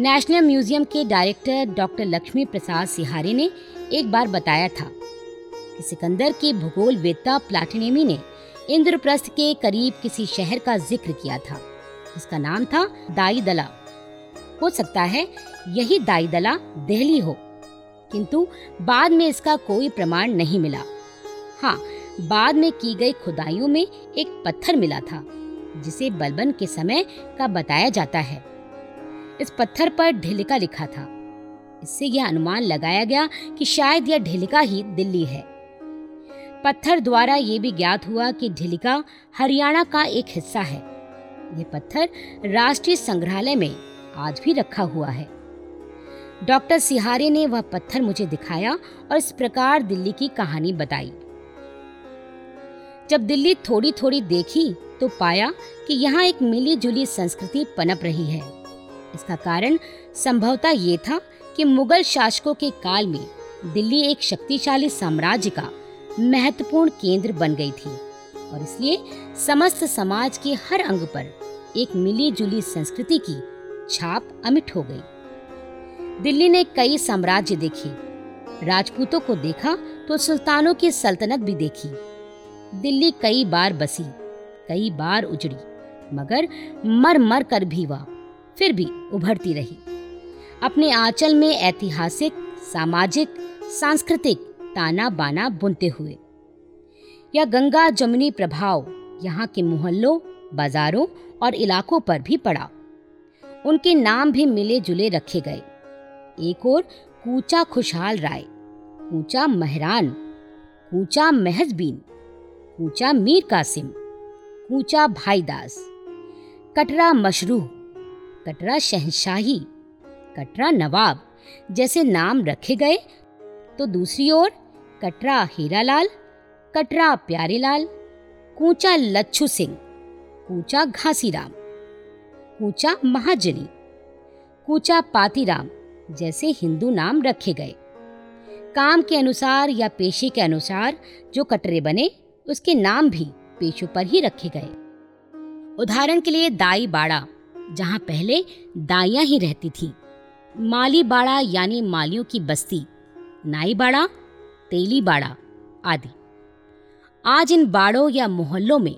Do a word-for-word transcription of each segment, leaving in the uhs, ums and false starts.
National museum के director doctor Lakshmi Prasad Sihari ने एक बार बताया था कि सिकंदर के भूगोल वेत्ता प्लैटिनेमी ने इंद्रप्रस्थ के करीब किसी शहर का जिक्र किया था जिसका नाम था दाईदला। हो सकता है यही दाईदला दिल्ली हो, किंतु बाद में इसका कोई प्रमाण नहीं मिला। हाँ, बाद में की गई खुदाइयों में एक पत्थर मिला था जिसे बलबन के समय का बताया जाता है। इस पत्थर पर ढेलिका लिखा था। इससे यह अनुमान लगाया गया कि शायद यह ढेलिका ही दिल्ली है। पत्थर द्वारा ये भी ज्ञात हुआ कि ढेलिका हरियाणा का एक हिस्सा है। यह पत्थर राष्ट्रीय संग्रहालय में आज भी रखा हुआ है। डॉक्टर सिहारी ने वह पत्थर मुझे दिखाया और इस प्रकार दिल्ली की कहानी बताई। जब दिल्ली थोड़ी थोड़ी देखी तो पाया कि यहाँ एक मिली जुली संस्कृति पनप रही है। इसका कारण संभवतः ये था कि मुगल शासकों के काल में दिल्ली एक शक्तिशाली साम्राज्य का महत्वपूर्ण केंद्र बन गई थी और इसलिए समस्त समाज के हर अंग पर एक मिली जुली संस्कृति की छाप अमिट हो गई। दिल्ली ने कई साम्राज्य देखे। राजपूतों को देखा तो सुल्तानों की सल्तनत भी देखी। दिल्ली कई बार बसी, कई बार उजड़ी, मगर मर मर कर भी वह फिर भी उभरती रही। अपने आंचल में ऐतिहासिक, सामाजिक, सांस्कृतिक ताना बाना बुनते हुए यह गंगा जमुनी प्रभाव यहाँ के मोहल्लों, बाजारों और इलाकों पर भी पड़ा। उनके नाम भी मिले जुले रखे गए। एक और कूचा खुशहाल राय, कूचा महरान, कूचा महजबीन, कूचा मीर कासिम, कूचा भाईदास, कटरा मशरूह, कटरा शहनशाही, कटरा नवाब जैसे नाम रखे गए तो दूसरी ओर कटरा हीरालाल, कटरा प्यारेलाल, कूचा लच्छू सिंह, कूचा घासीराम, कूचा महाजनी, कूचा पातीराम जैसे हिंदू नाम रखे गए। काम के अनुसार या पेशे के अनुसार जो कटरे बने उसके नाम भी पेशों पर ही रखे गए। उदाहरण के लिए दाई बाड़ा जहाँ पहले दाइयाँ ही रहती थी, माली बाड़ा यानी मालियों की बस्ती, नाई बाड़ा, तेली बाड़ा आदि। आज इन बाड़ों या मोहल्लों में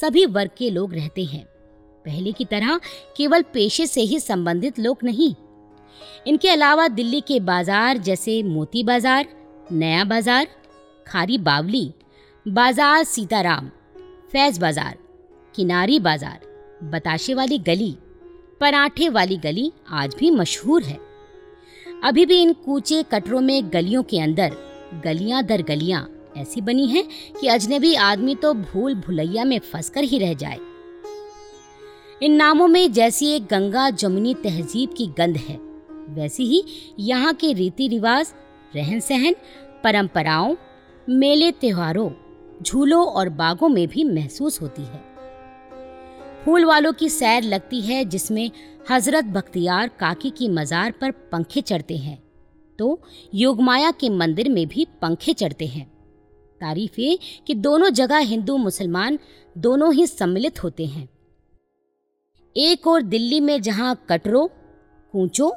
सभी वर्ग के लोग रहते हैं। पहले की तरह केवल पेशे से ही संबंधित लोग नहीं। इनके अलावा दिल्ली के बाजार जैसे मोती बाजार, नया बाजार, खारी बावली बाजार, सीताराम, फैज बाजार, किनारी बाजार, बताशे वाली गली, पराठे वाली गली आज भी मशहूर है। अभी भी इन कूचे कटरों में गलियों के अंदर गलियां दर गलियां ऐसी बनी हैं कि अजनबी आदमी तो भूल भुलैया में फंसकर ही रह जाए। इन नामों में जैसी एक गंगा जमुनी तहजीब की गंध है, वैसी ही यहाँ के रीति रिवाज, रहन सहन, परंपराओं, मेले त्योहारों, झूलों और बागों में भी महसूस होती है। फूल वालों की सैर लगती है जिसमें हजरत बख्तियार काकी की मज़ार पर पंखे चढ़ते हैं तो योगमाया के मंदिर में भी पंखे चढ़ते हैं। तारीफ है कि दोनों जगह हिंदू मुसलमान दोनों ही सम्मिलित होते हैं। एक और दिल्ली में जहाँ कटरों, कूचों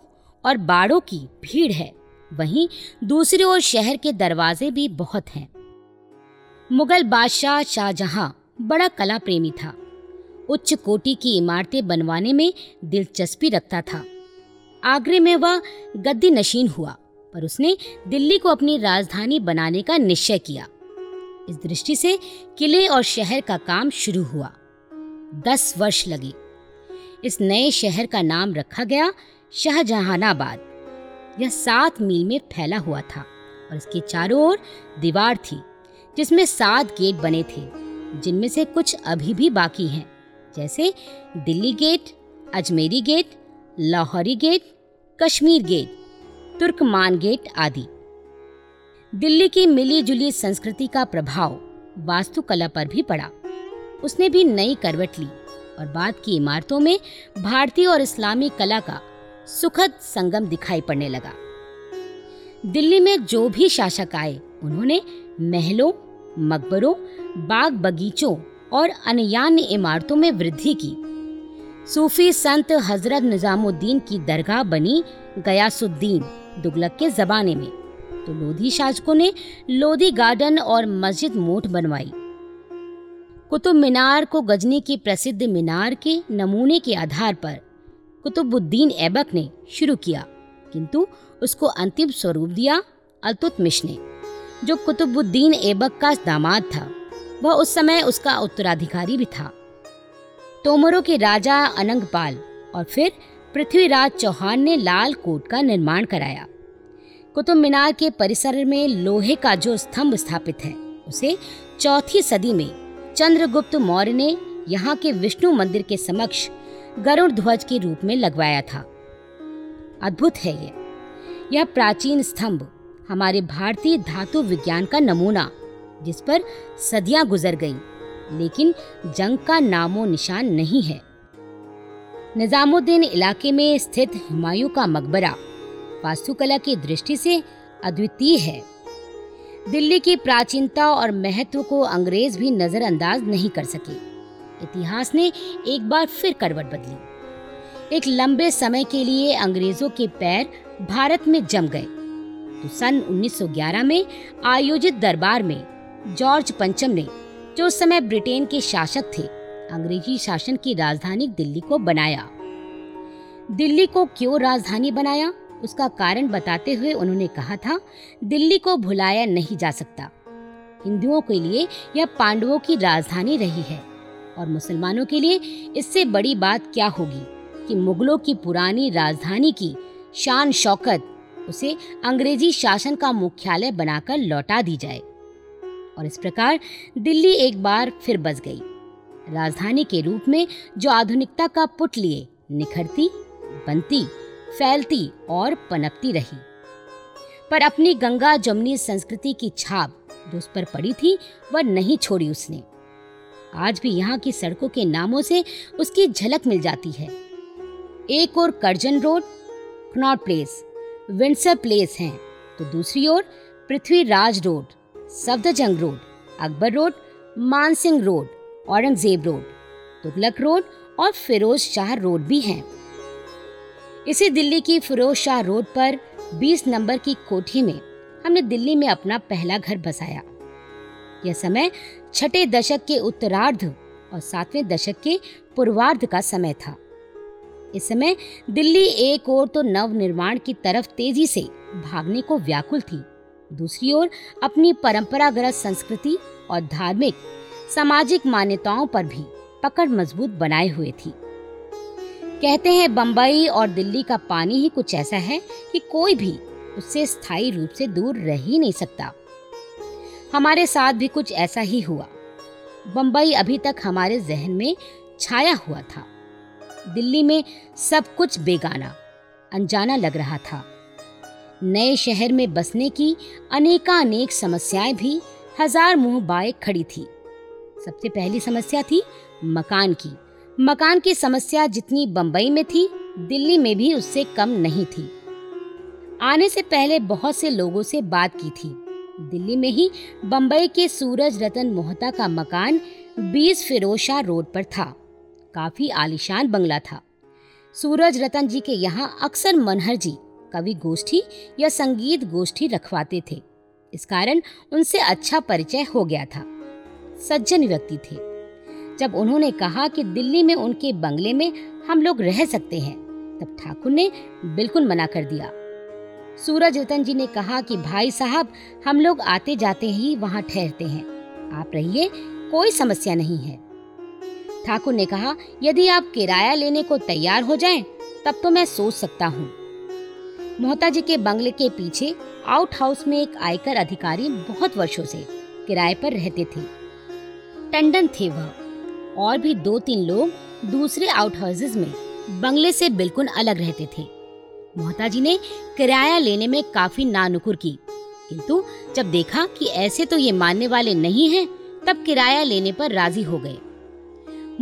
और बाड़ों की भीड़ है, वहीं दूसरी ओर शहर के दरवाजे भी बहुत हैं। मुगल बादशाह शाहजहां बड़ा कला प्रेमी था। उच्च कोटि की इमारतें बनवाने में दिलचस्पी रखता था। आगरे में वह गद्दी नशीन हुआ पर उसने दिल्ली को अपनी राजधानी बनाने का निश्चय किया। इस दृष्टि से किले और शहर का काम शुरू हुआ। दस वर्ष लगे। इस नए शहर का नाम रखा गया शाहजहानाबाद। यह सात मील में फैला हुआ था और इसके चारों ओर दीवार थी जिसमें सात गेट बने थे, जिनमें से कुछ अभी भी बाकी हैं, जैसे Delhi gate, Ajmeri gate, Lahori gate, Kashmir gate, Turkman gate आदि। दिल्ली की मिली जुली संस्कृति का प्रभाव वास्तुकला पर भी पड़ा। उसने भी नई करवट ली और बाद की इमारतों में भारतीय और इस्लामी कला का सुखद संगम दिखाई पड़ने लगा। दिल्ली में जो भी शासक आए उन्होंने महलों, मकबरों, बाग बगीचों और अन्यान्य इमारतों में वृद्धि की। सूफी संत हजरत निजामुद्दीन की दरगाह बनी गयासुद्दीन दुगलक के ज़माने में, तो लोधी शासकों ने लोधी गार्डन और मस्जिद मोट बनवाई। कुतुब मीनार को गजनी की प्रसिद्ध मीनार के नमूने के आधार पर कुतुबुद्दीन ऐबक ने शुरू किया, किंतु उसको अंतिम स्वरूप दिया अलतुतमिश ने, जो कुतुबुद्दीन ऐबक का दामाद था, वह उस समय उसका उत्तराधिकारी भी था। तोमरों के राजा अनंगपाल और फिर पृथ्वीराज चौहान ने लाल कोट का निर्माण कराया। कुतुब मीनार के परिसर में लोहे का जो स्तंभ स्थापित है, उसे चौथी सदी में चंद्रगुप्त मौर्य ने यहाँ के विष्णु मंदिर के समक्ष गरुड़ ध्वज के रूप में लगवाया था। अद्भुत है ये यह प्राचीन स्तंभ हमारे भारतीय धातु विज्ञान का नमूना, जिस पर सदियां गुजर गईं, लेकिन जंग का नामो निशान नहीं है। निजामुद्दीन इलाके में स्थित हुमायूं का मकबरा वास्तुकला की दृष्टि से अद्वितीय है। दिल्ली की प्राचीनता और महत्व को अंग्रेज भी नजरअंदाज नहीं कर सके। इतिहास ने एक बार फिर करवट बदली। एक लंबे समय के लिए अंग्रेजों के पैर भारत में जम गए। तो सन उन्नीस सौ ग्यारह में आयोजित दरबार में जॉर्ज पंचम ने, जो उस समय ब्रिटेन के शासक थे, अंग्रेजी शासन की राजधानी दिल्ली को बनाया। दिल्ली को क्यों राजधानी बनाया, उसका कारण बताते हुए उन्होंने कहा था, दिल्ली को भुलाया नहीं जा सकता। हिंदुओं के लिए यह पांडवों की राजधानी रही है और मुसलमानों के लिए इससे बड़ी बात क्या होगी कि मुगलों की पुरानी राजधानी की शान शौकत उसे अंग्रेजी शासन का मुख्यालय बनाकर लौटा दी जाए। और इस प्रकार दिल्ली एक बार फिर बस गई, राजधानी के रूप में जो आधुनिकता का पुट लिए निखरती, बनती, फैलती और पनपती रही, पर अपनी गंगा जमुनी संस्कृति की छाप जो उस पर पड़ी थी वह नहीं छोड़ी उसने। आज भी यहाँ की सड़कों के नामों से उसकी झलक मिल जाती है। एक और Curzon road, Connaught place, Windsor place हैं, तो दूसरी ओर Prithviraj road, Safdarjung road, Akbar road, Mansingh road, Aurangzeb road, Tughlaq road और फिरोज शाह रोड भी हैं। इसी दिल्ली की फिरोज शाह रोड पर बीस नंबर की कोठी में हमने दिल्ली में अपना पहला घर बसाया। यह समय छठे दशक के उत्तरार्ध और सातवें दशक के पूर्वार्ध का समय था। इस समय दिल्ली एक ओर तो नवनिर्माण की तरफ तेजी से भागने को व्याकुल थी, दूसरी ओर अपनी परंपरागत संस्कृति और धार्मिक सामाजिक मान्यताओं पर भी पकड़ मजबूत बनाए हुए थी। कहते हैं बंबई और दिल्ली का पानी ही कुछ ऐसा है कि कोई भी उससे स्थायी रूप से दूर रह ही नहीं सकता। हमारे साथ भी कुछ ऐसा ही हुआ। बंबई अभी तक हमारे जहन में छाया हुआ था, दिल्ली में सब कुछ बेगाना, अनजाना लग रहा था। नए शहर में बसने की अनेकानेक समस्याएं भी हजार मुंह बाए खड़ी थी। सबसे पहली समस्या थी मकान की। मकान की समस्या जितनी बंबई में थी, दिल्ली में भी उससे कम नहीं थी। आने से पहले बहुत से लोगों से बात की थी। दिल्ली में ही बंबई के सूरज रतन मेहता का मकान बीस फिरोज शाह रोड पर था। काफी आलीशान बंगला था। सूरज रतन जी के यहाँ अक्सर मनहर जी कवि गोष्ठी या संगीत गोष्ठी रखवाते थे, इस कारण उनसे अच्छा परिचय हो गया था। सज्जन व्यक्ति थे। जब उन्होंने कहा कि दिल्ली में उनके बंगले में हम लोग रह सकते हैं, तब ठाकुर ने बिल्कुल मना कर दिया। सूरज रतन जी ने कहा कि भाई साहब, हम लोग आते जाते ही वहाँ ठहरते हैं, आप रहिए, कोई समस्या नहीं है। ठाकुर ने कहा, यदि आप किराया लेने को तैयार हो जाएं, तब तो मैं सोच सकता हूँ। मोहता जी के बंगले के पीछे आउट हाउस में एक आयकर अधिकारी बहुत वर्षों से किराए पर रहते थे। टंडन थे वह, और भी दो तीन लोग दूसरे आउट हाउसेज में बंगले से बिल्कुल अलग रहते थे। मोहता जी ने किराया लेने में काफी नानुकुर की, किंतु जब देखा कि ऐसे तो ये मानने वाले नहीं है, तब किराया लेने पर राजी हो गए।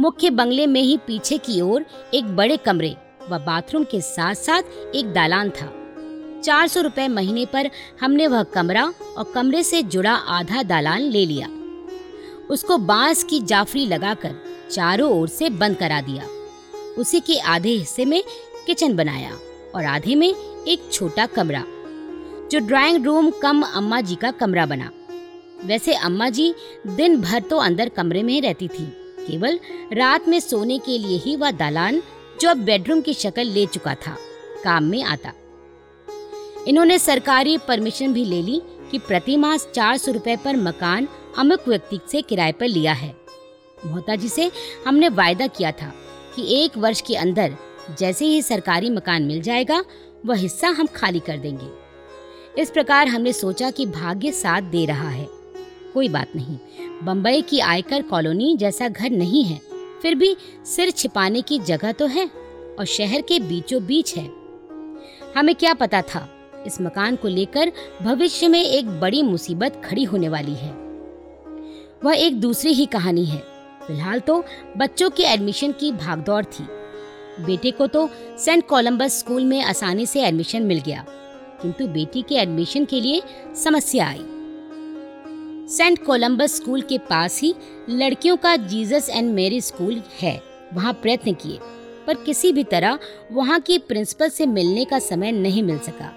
मुख्य बंगले में ही पीछे की ओर एक बड़े कमरे व बाथरूम के साथ साथ एक दालान था। चार सौ रुपये महीने पर हमने वह कमरा और कमरे से जुड़ा आधा दालान ले लिया। उसको बांस की जाफरी लगाकर चारों ओर से बंद करा दिया। उसी के आधे हिस्से में किचन बनाया और आधे में एक छोटा कमरा, जो ड्राइंग रूम कम अम्मा जी का कमरा बना। वैसे अम्मा जी दिन भर तो अंदर कमरे में रहती थी, केवल रात में सोने के लिए ही वह दालान, जो अब बेडरूम की शक्ल ले चुका था, काम में आता। इन्होंने सरकारी परमिशन भी ले ली कि प्रति माह चार सौ रुपए पर मकान अमुक व्यक्ति से किराए पर लिया है। मोहता जी से हमने वायदा किया था कि एक वर्ष के अंदर जैसे ही सरकारी मकान मिल जाएगा वह हिस्सा हम खाली कर देंगे। इस प्रकार हमने सोचा कि भाग्य साथ दे रहा है। कोई बात नहीं, बंबई की आयकर कॉलोनी जैसा घर नहीं है, फिर भी सिर छिपाने की जगह तो है और शहर के बीचों बीच है। हमें क्या पता था इस मकान को लेकर भविष्य में एक बड़ी मुसीबत खड़ी होने वाली है। वह एक दूसरी ही कहानी है। फिलहाल तो बच्चों के एडमिशन की भागदौड़ थी। बेटे को तो सेंट कोलंबस स्कूल में आसानी से एडमिशन मिल गया, किंतु बेटी के एडमिशन के लिए समस्या आई। सेंट कोलंबस स्कूल के पास ही लड़कियों का जीसस एंड मैरी स्कूल है। वहाँ प्रयत्न किए पर किसी भी तरह वहाँ की प्रिंसिपल से मिलने का समय नहीं मिल सका।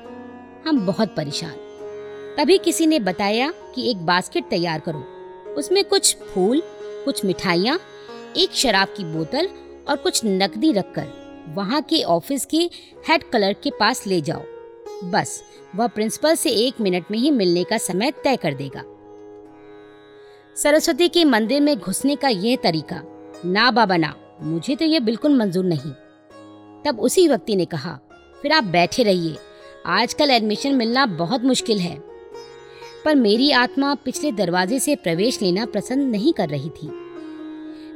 हम बहुत परेशान। तभी किसी ने बताया कि एक बास्केट तैयार करो, उसमें कुछ फूल, कुछ मिठाइयाँ, एक शराब की बोतल और कुछ नकदी रखकर वहाँ के ऑफिस के हेड क्लर्क के पास ले जाओ। बस वह प्रिंसिपल से एक मिनट में ही मिलने का समय तय कर देगा। सरस्वती के मंदिर में घुसने का यह तरीका, ना बाबा ना, मुझे तो यह बिल्कुल मंजूर नहीं। तब उसी व्यक्ति ने कहा, फिर आप बैठे रहिए, आजकल एडमिशन मिलना बहुत मुश्किल है। पर मेरी आत्मा पिछले दरवाजे से प्रवेश लेना पसंद नहीं कर रही थी।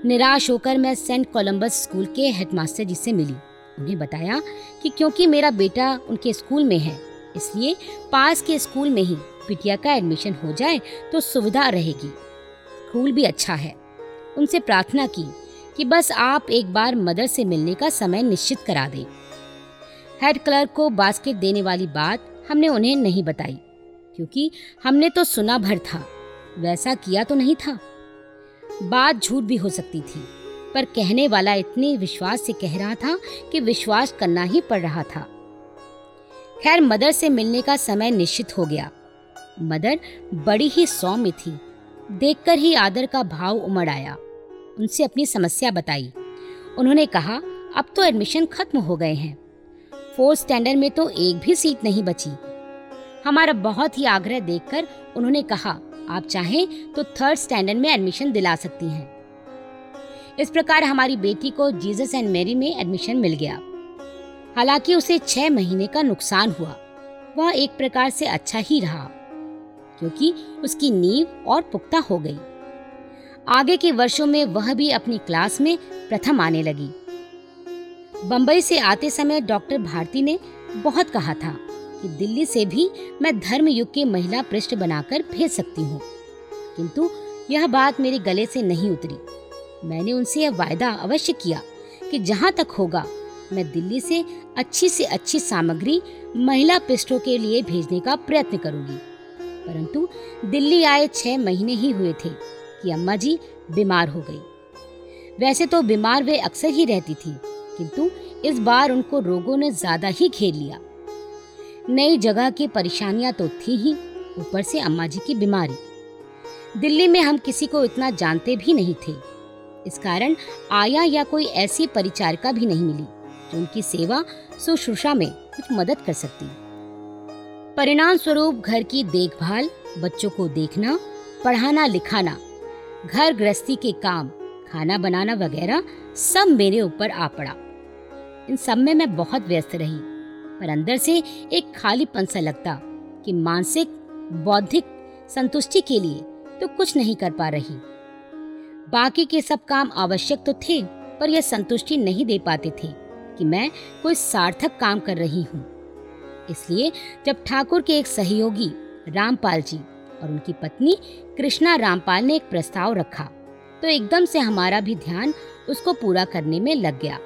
निराश होकर मैं सेंट कोलंबस स्कूल के हेडमास्टर जी से मिली। उन्हें बताया कि क्योंकि मेरा बेटा उनके स्कूल में है, इसलिए पास के स्कूल में ही बिटिया का एडमिशन हो जाए तो सुविधा रहेगी। स्कूल भी अच्छा है। उनसे प्रार्थना की कि बस आप एक बार मदर से मिलने का समय निश्चित करा दें। हेड क्लर्क को बास्केट देने वाली बात हमने उन्हें नहीं बताई, क्योंकि हमने तो सुना भर था, वैसा किया तो नहीं था। बात झूठ भी हो सकती थी, पर कहने वाला इतने विश्वास से कह रहा था कि विश्वास करना ही पड़ रहा था। खैर, मदर से मिलने का समय निश्चित हो गया। मदर बड़ी ही सौम्य थी, देखकर ही आदर का भाव उमड़ आया। उनसे अपनी समस्या बताई। उन्होंने कहा, अब तो एडमिशन खत्म हो गए हैं, फोर्थ स्टैंडर्ड में तो एक भी सीट नहीं बची। हमारा बहुत ही आग्रह देखकर उन्होंने कहा, आप चाहें तो थर्ड स्टैंडर्ड में एडमिशन दिला सकती हैं। इस प्रकार हमारी बेटी को जीसस एंड मैरी में एडमिशन मिल गया। हालांकि उसे छह महीने का नुकसान हुआ। वह एक प्रकार से अच्छा ही रहा, क्योंकि उसकी नींव और पुख्ता हो गई। आगे के वर्षों में वह भी अपनी क्लास में प्रथम आने लगी। बंबई से आते समय डॉक्टर भारती ने बहुत कहा था कि दिल्ली से भी मैं धर्मयुग के महिला पृष्ठ बनाकर भेज सकती हूँ, किंतु यह बात मेरे गले से नहीं उतरी। मैंने उनसे यह वायदा अवश्य किया कि जहाँ तक होगा मैं दिल्ली से अच्छी से अच्छी सामग्री महिला पृष्ठों के लिए भेजने का प्रयत्न करूँगी। परंतु दिल्ली आए छः महीने ही हुए थे कि अम्मा जी बीमार हो गई। वैसे तो बीमार वे अक्सर ही रहती थी, किंतु इस बार उनको रोगों ने ज्यादा ही घेर लिया। नई जगह की परेशानियां तो थी ही, ऊपर से अम्मा जी की बीमारी। दिल्ली में हम किसी को इतना जानते भी नहीं थे। इस कारण आया या कोई ऐसी परिचारिका भी नहीं मिली जो उनकी सेवा शुश्रूषा में कुछ मदद कर सकती। परिणाम स्वरूप घर की देखभाल, बच्चों को देखना, पढ़ाना लिखाना, घर गृहस्थी के काम, खाना बनाना वगैरह सब मेरे ऊपर आ पड़ा। इन सब में मैं बहुत व्यस्त रही, पर अंदर से एक खालीपन सा लगता कि मानसिक बौद्धिक संतुष्टि के लिए तो कुछ नहीं कर पा रही। बाकी के सब काम आवश्यक तो थे, पर यह संतुष्टि नहीं दे पाते थे कि मैं कोई सार्थक काम कर रही हूँ। इसलिए जब ठाकुर के एक सहयोगी रामपाल जी और उनकी पत्नी कृष्णा रामपाल ने एक प्रस्ताव रखा, तो एकदम से हमारा भी ध्यान उसको पूरा करने में लग गया।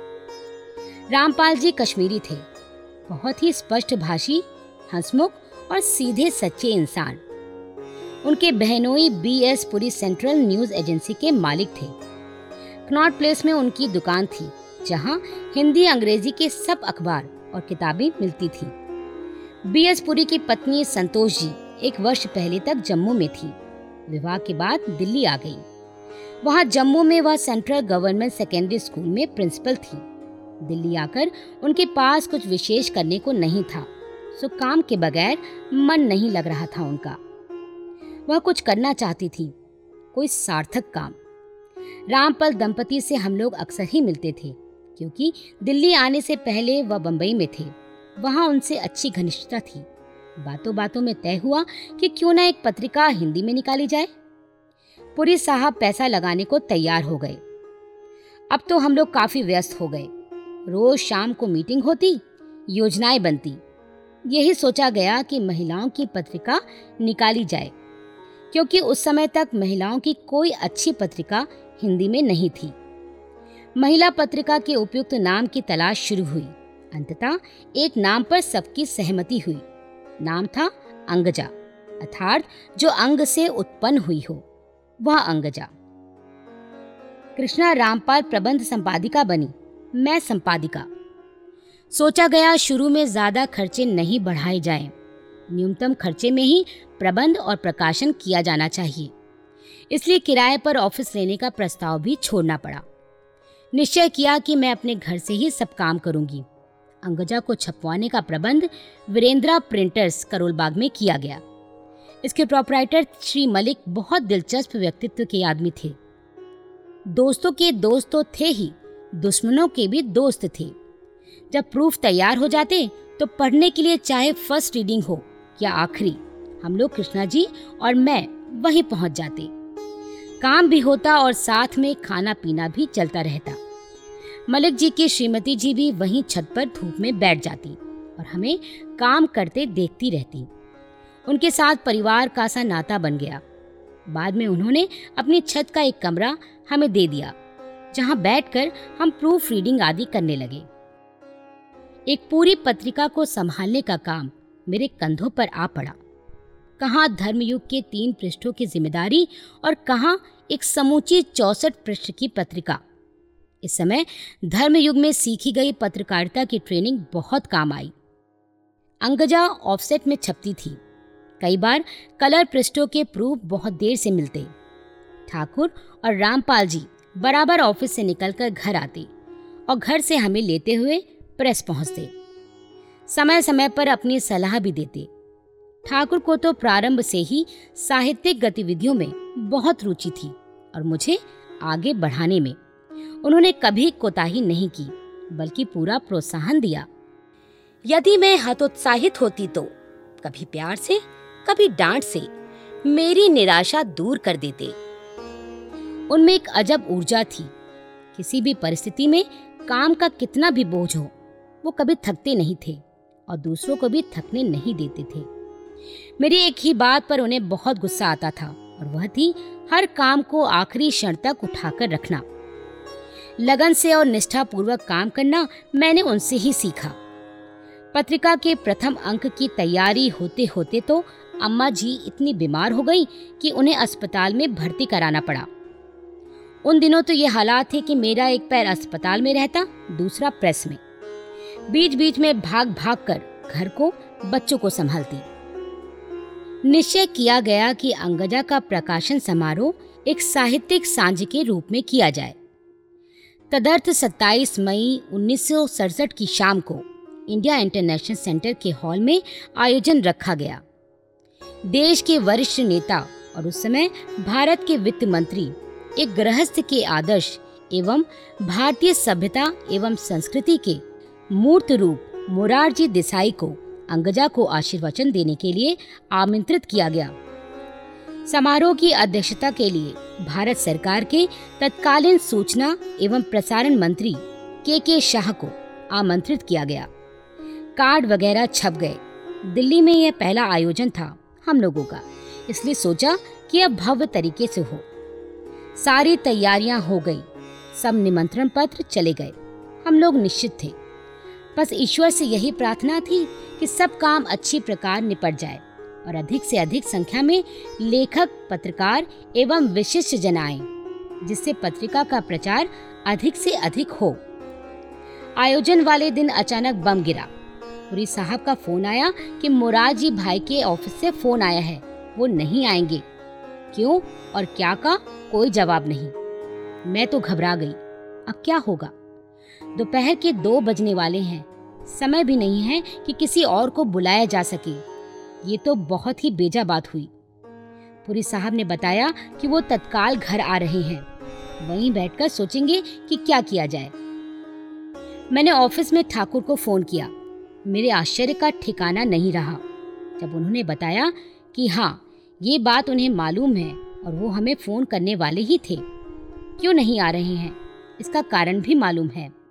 रामपाल जी कश्मीरी थे, बहुत ही स्पष्ट भाषी, हंसमुख और सीधे सच्चे इंसान। उनके बहनोई B S Puri central news agency के मालिक थे। कनॉट प्लेस में उनकी दुकान थी जहां हिंदी अंग्रेजी के सब अखबार और किताबें मिलती थी। बी एस पुरी की पत्नी संतोष जी एक वर्ष पहले तक जम्मू में थी। विवाह के बाद दिल्ली आ गई। वहां जम्मू में वह सेंट्रल गवर्नमेंट सेकेंडरी स्कूल में प्रिंसिपल थी। दिल्ली आकर उनके पास कुछ विशेष करने को नहीं था, सो काम के बगैर मन नहीं लग रहा था उनका। वह कुछ करना चाहती थी, कोई सार्थक काम। रामपाल दंपति से हम लोग अक्सर ही मिलते थे, क्योंकि दिल्ली आने से पहले वह बंबई में थे। वहाँ उनसे अच्छी घनिष्ठता थी। बातों बातों में तय हुआ कि क्यों ना एक पत्रिका हिंदी में निकाली जाए। पुरी साहब पैसा लगाने को तैयार हो गए। अब तो हम लोग काफी व्यस्त हो गए। रोज शाम को मीटिंग होती, योजनाएं बनती। यही सोचा गया कि महिलाओं की पत्रिका निकाली जाए, क्योंकि उस समय तक महिलाओं की कोई अच्छी पत्रिका हिंदी में नहीं थी। महिला पत्रिका के उपयुक्त नाम की तलाश शुरू हुई। अंततः एक नाम पर सबकी सहमति हुई। नाम था अंगजा, अर्थात जो अंग से उत्पन्न हुई हो, वह अंगजा। कृष्णा रामपाल प्रबंध संपादिका बनी, मैं संपादिका। सोचा गया शुरू में ज्यादा खर्चे नहीं बढ़ाए जाएं, न्यूनतम खर्चे में ही प्रबंध और प्रकाशन किया जाना चाहिए। इसलिए किराए पर ऑफिस लेने का प्रस्ताव भी छोड़ना पड़ा। निश्चय किया कि मैं अपने घर से ही सब काम करूंगी। अंगजा को छपवाने का प्रबंध वीरेंद्रा प्रिंटर्स करोलबाग में किया गया। इसके प्रोपराइटर श्री मलिक बहुत दिलचस्प व्यक्तित्व के आदमी थे। दोस्तों के दोस्त तो थे ही, दुश्मनों के भी दोस्त थे। जब प्रूफ तैयार हो जाते तो पढ़ने के लिए चाहे फर्स्ट रीडिंग हो या आखिरी, हम लोग कृष्णा जी और मैं वहीं पहुंच जाते। काम भी होता और साथ में खाना पीना भी चलता रहता। मलिक जी की श्रीमती जी भी वहीं छत पर धूप में बैठ जाती और हमें काम करते देखती रहती। उनके साथ परिवार का सा नाता बन गया। बाद में उन्होंने अपनी छत का एक कमरा हमें दे दिया, जहां बैठकर हम प्रूफ रीडिंग आदि करने लगे। एक पूरी पत्रिका को संभालने का काम मेरे कंधों पर आ पड़ा। कहाँ धर्मयुग के तीन पृष्ठों की जिम्मेदारी और कहाँ एक समूची चौसठ पृष्ठ की पत्रिका। इस समय धर्मयुग में सीखी गई पत्रकारिता की ट्रेनिंग बहुत काम आई। अंगजा ऑफसेट में छपती थी। कई बार कलर पृष्ठों के प्रूफ बहुत देर से मिलते। ठाकुर और रामपाल जी बराबर ऑफिस से निकलकर घर आते और घर से हमें लेते हुए प्रेस पहुंचते। समय समय पर अपनी सलाह भी देते। ठाकुर को तो प्रारंभ से ही साहित्यिक गतिविधियों में बहुत रुचि थी और मुझे आगे बढ़ाने में उन्होंने कभी कोताही नहीं की, बल्कि पूरा प्रोत्साहन दिया। यदि मैं हतोत्साहित होती तो कभी प्यार से, कभी डांट से मेरी निराशा दूर कर देते। उनमें एक अजब ऊर्जा थी। किसी भी परिस्थिति में काम का कितना भी बोझ हो, वो कभी थकते नहीं थे और दूसरों को भी थकने नहीं देते थे। मेरी एक ही बात पर उन्हें बहुत गुस्सा आता था और वह थी हर काम को आखिरी क्षण तक उठाकर रखना। लगन से और निष्ठापूर्वक काम करना मैंने उनसे ही सीखा। पत्रिका के प्रथम अंक की तैयारी होते होते तो अम्मा जी इतनी बीमार हो गई कि उन्हें अस्पताल में भर्ती कराना पड़ा। उन दिनों तो ये हालात थे कि मेरा एक पैर अस्पताल में रहता, दूसरा प्रेस में। बीच बीच में भाग भाग कर घर को, बच्चों को संभालती। निश्चय किया गया कि अंगजा का प्रकाशन समारोह एक साहित्यिक सांझ के रूप में किया जाए। तदर्थ सत्ताईस मई उन्नीस सौ सड़सठ की शाम को इंडिया इंटरनेशनल सेंटर के हॉल में आयोजन रखा गया। देश के वरिष्ठ नेता और उस समय भारत के वित्त मंत्री एक गृहस्थ के आदर्श एवं भारतीय सभ्यता एवं संस्कृति के मूर्त रूप मोरारजी देसाई को अंगजा को आशीर्वचन देने के लिए आमंत्रित किया गया। समारोह की अध्यक्षता के लिए भारत सरकार के तत्कालीन सूचना एवं प्रसारण मंत्री के के शाह को आमंत्रित किया गया। कार्ड वगैरह छप गए। दिल्ली में यह पहला आयोजन था हम लोगों का, इसलिए सोचा कि अब भव्य तरीके से हो। सारी तैयारियां हो गई। सब निमंत्रण पत्र चले गए। हम लोग निश्चित थे। बस ईश्वर से यही प्रार्थना थी कि सब काम अच्छी प्रकार निपट जाए और अधिक से अधिक संख्या में लेखक, पत्रकार एवं विशिष्ट जन आए, जिससे पत्रिका का प्रचार अधिक से अधिक हो। आयोजन वाले दिन अचानक बम गिरा। पुरी साहब का फोन आया कि मोरारजी भाई के ऑफिस से फोन आया है, वो नहीं आएंगे। क्यों और क्या का कोई जवाब नहीं। मैं तो घबरा गई, अब क्या होगा। दोपहर के दो बजने वाले हैं, समय भी नहीं है कि किसी और को बुलाया जा सके। ये तो बहुत ही बेजा बात हुई। पुरी साहब ने बताया कि वो तत्काल घर आ रहे हैं, वहीं बैठकर सोचेंगे कि क्या किया जाए। मैंने ऑफिस में ठाकुर को फोन किया। मेरे आश्चर्य का ठिकाना नहीं रहा जब उन्होंने बताया कि हाँ, ये बात उन्हें मालूम है और वो हमें फोन करने वाले ही थे। क्यों नहीं आ रहे हैं इसका कारण भी मालूम है।